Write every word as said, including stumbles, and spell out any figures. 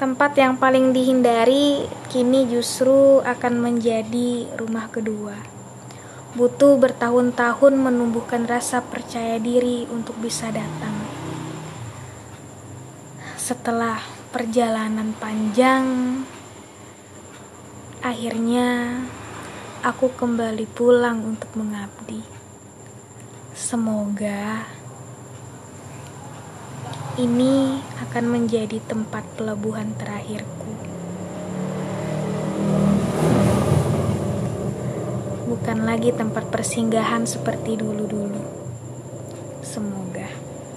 Tempat yang paling dihindari kini justru akan menjadi rumah kedua. Butuh bertahun-tahun menumbuhkan rasa percaya diri untuk bisa datang. Setelah perjalanan panjang, akhirnya aku kembali pulang untuk mengabdi. Semoga ini akan menjadi tempat pelabuhan terakhirku. Bukan lagi tempat persinggahan seperti dulu-dulu. Semoga.